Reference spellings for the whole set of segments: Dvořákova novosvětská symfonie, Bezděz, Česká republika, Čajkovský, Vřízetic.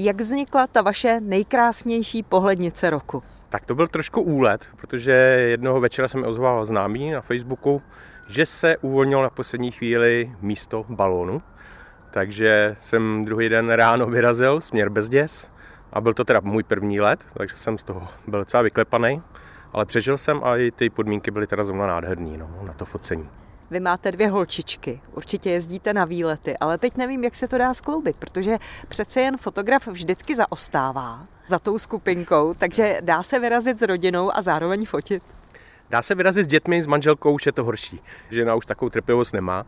Jak vznikla ta vaše nejkrásnější pohlednice roku? Tak to byl trošku úlet, protože jednoho večera se mi ozval známý na Facebooku, že se uvolnilo na poslední chvíli místo balónu. Takže jsem druhý den ráno vyrazil směr Bezděz a byl to teda můj první let, takže jsem z toho byl docela vyklepaný, ale přežil jsem a i ty podmínky byly teda zrovna nádherný na to focení. Vy máte dvě holčičky, určitě jezdíte na výlety, ale teď nevím, jak se to dá skloubit, protože přece jen fotograf vždycky zaostává za tou skupinkou, takže dá se vyrazit s rodinou a zároveň fotit. Dá se vyrazit s dětmi, s manželkou už je to horší. Žena už takovou trpělivost nemá,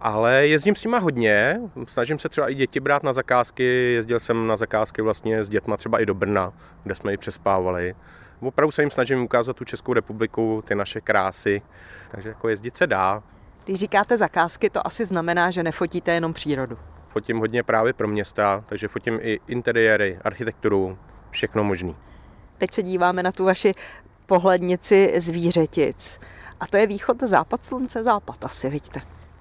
ale jezdím s nima hodně, snažím se třeba i děti brát na zakázky, jezdil jsem na zakázky vlastně s dětma třeba i do Brna, kde jsme ji přespávali. Opravdu se jim snažím ukázat tu Českou republiku, ty naše krásy, takže jako jezdit se dá. Když říkáte zakázky, to asi znamená, že nefotíte jenom přírodu. Fotím hodně právě pro města, takže fotím i interiéry, architekturu, všechno možné. Teď se díváme na tu vaši pohlednici z Vřízetic. A to je východ, západ slunce, západ asi, vidíte.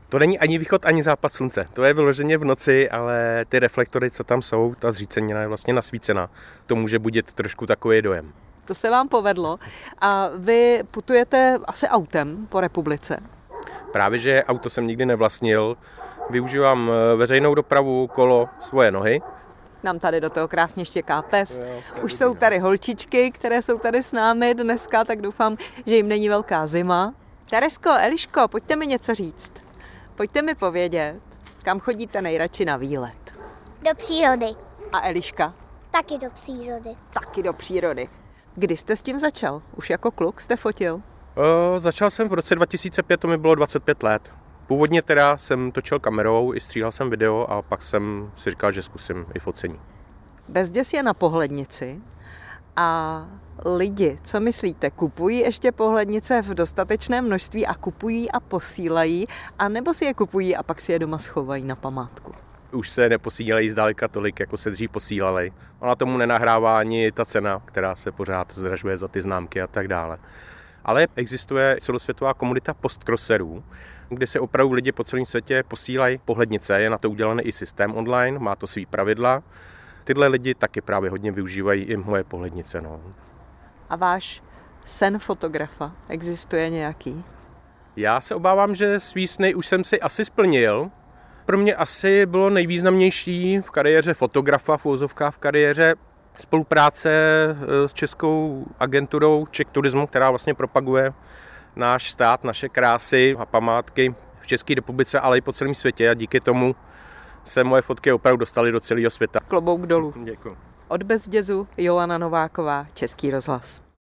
To není ani východ, ani západ slunce. To je vyloženě v noci, ale ty reflektory, co tam jsou, ta zřícenina je vlastně nasvícena. To může budit trošku takový dojem. To se vám povedlo a vy putujete asi autem po republice. Právě, že auto jsem nikdy nevlastnil. Využívám veřejnou dopravu, kolo, svoje nohy. Nám tady do toho krásně štěká pes. Už jsou tady holčičky, které jsou tady s námi dneska, tak doufám, že jim není velká zima. Teresko, Eliško, pojďte mi něco říct. Pojďte mi povědět, kam chodíte nejradši na výlet. Do přírody. A Eliška? Taky do přírody. Taky do přírody. Kdy jste s tím začal? Už jako kluk jste fotil? Začal jsem v roce 2005, to mi bylo 25 let. Původně teda jsem točil kamerou, i stříhal jsem video a pak jsem si říkal, že zkusím i focení. Bezděz je na pohlednici a lidi, co myslíte, kupují ještě pohlednice v dostatečném množství a kupují a posílají, anebo si je kupují a pak si je doma schovají na památku? Už se neposílají zdaleka tolik, jako se dřív posílali. Ona tomu nenahrává ani ta cena, která se pořád zdražuje za ty známky a tak dále. Ale existuje celosvětová komunita postcrosserů, kde se opravdu lidi po celém světě posílají pohlednice. Je na to udělaný i systém online, má to svý pravidla. Tyhle lidi taky právě hodně využívají i moje pohlednice. A váš sen fotografa existuje nějaký? Já se obávám, že svý sny už jsem si asi splnil. Pro mě asi bylo nejvýznamnější v kariéře fotografa, v kariéře spolupráce s českou agenturou Czech Turismu, která vlastně propaguje náš stát, naše krásy a památky v České republice, ale i po celém světě. A díky tomu se moje fotky opravdu dostaly do celého světa. Klobouk dolů. Děkuji. Od Bezdězu Jolana Nováková, Český rozhlas.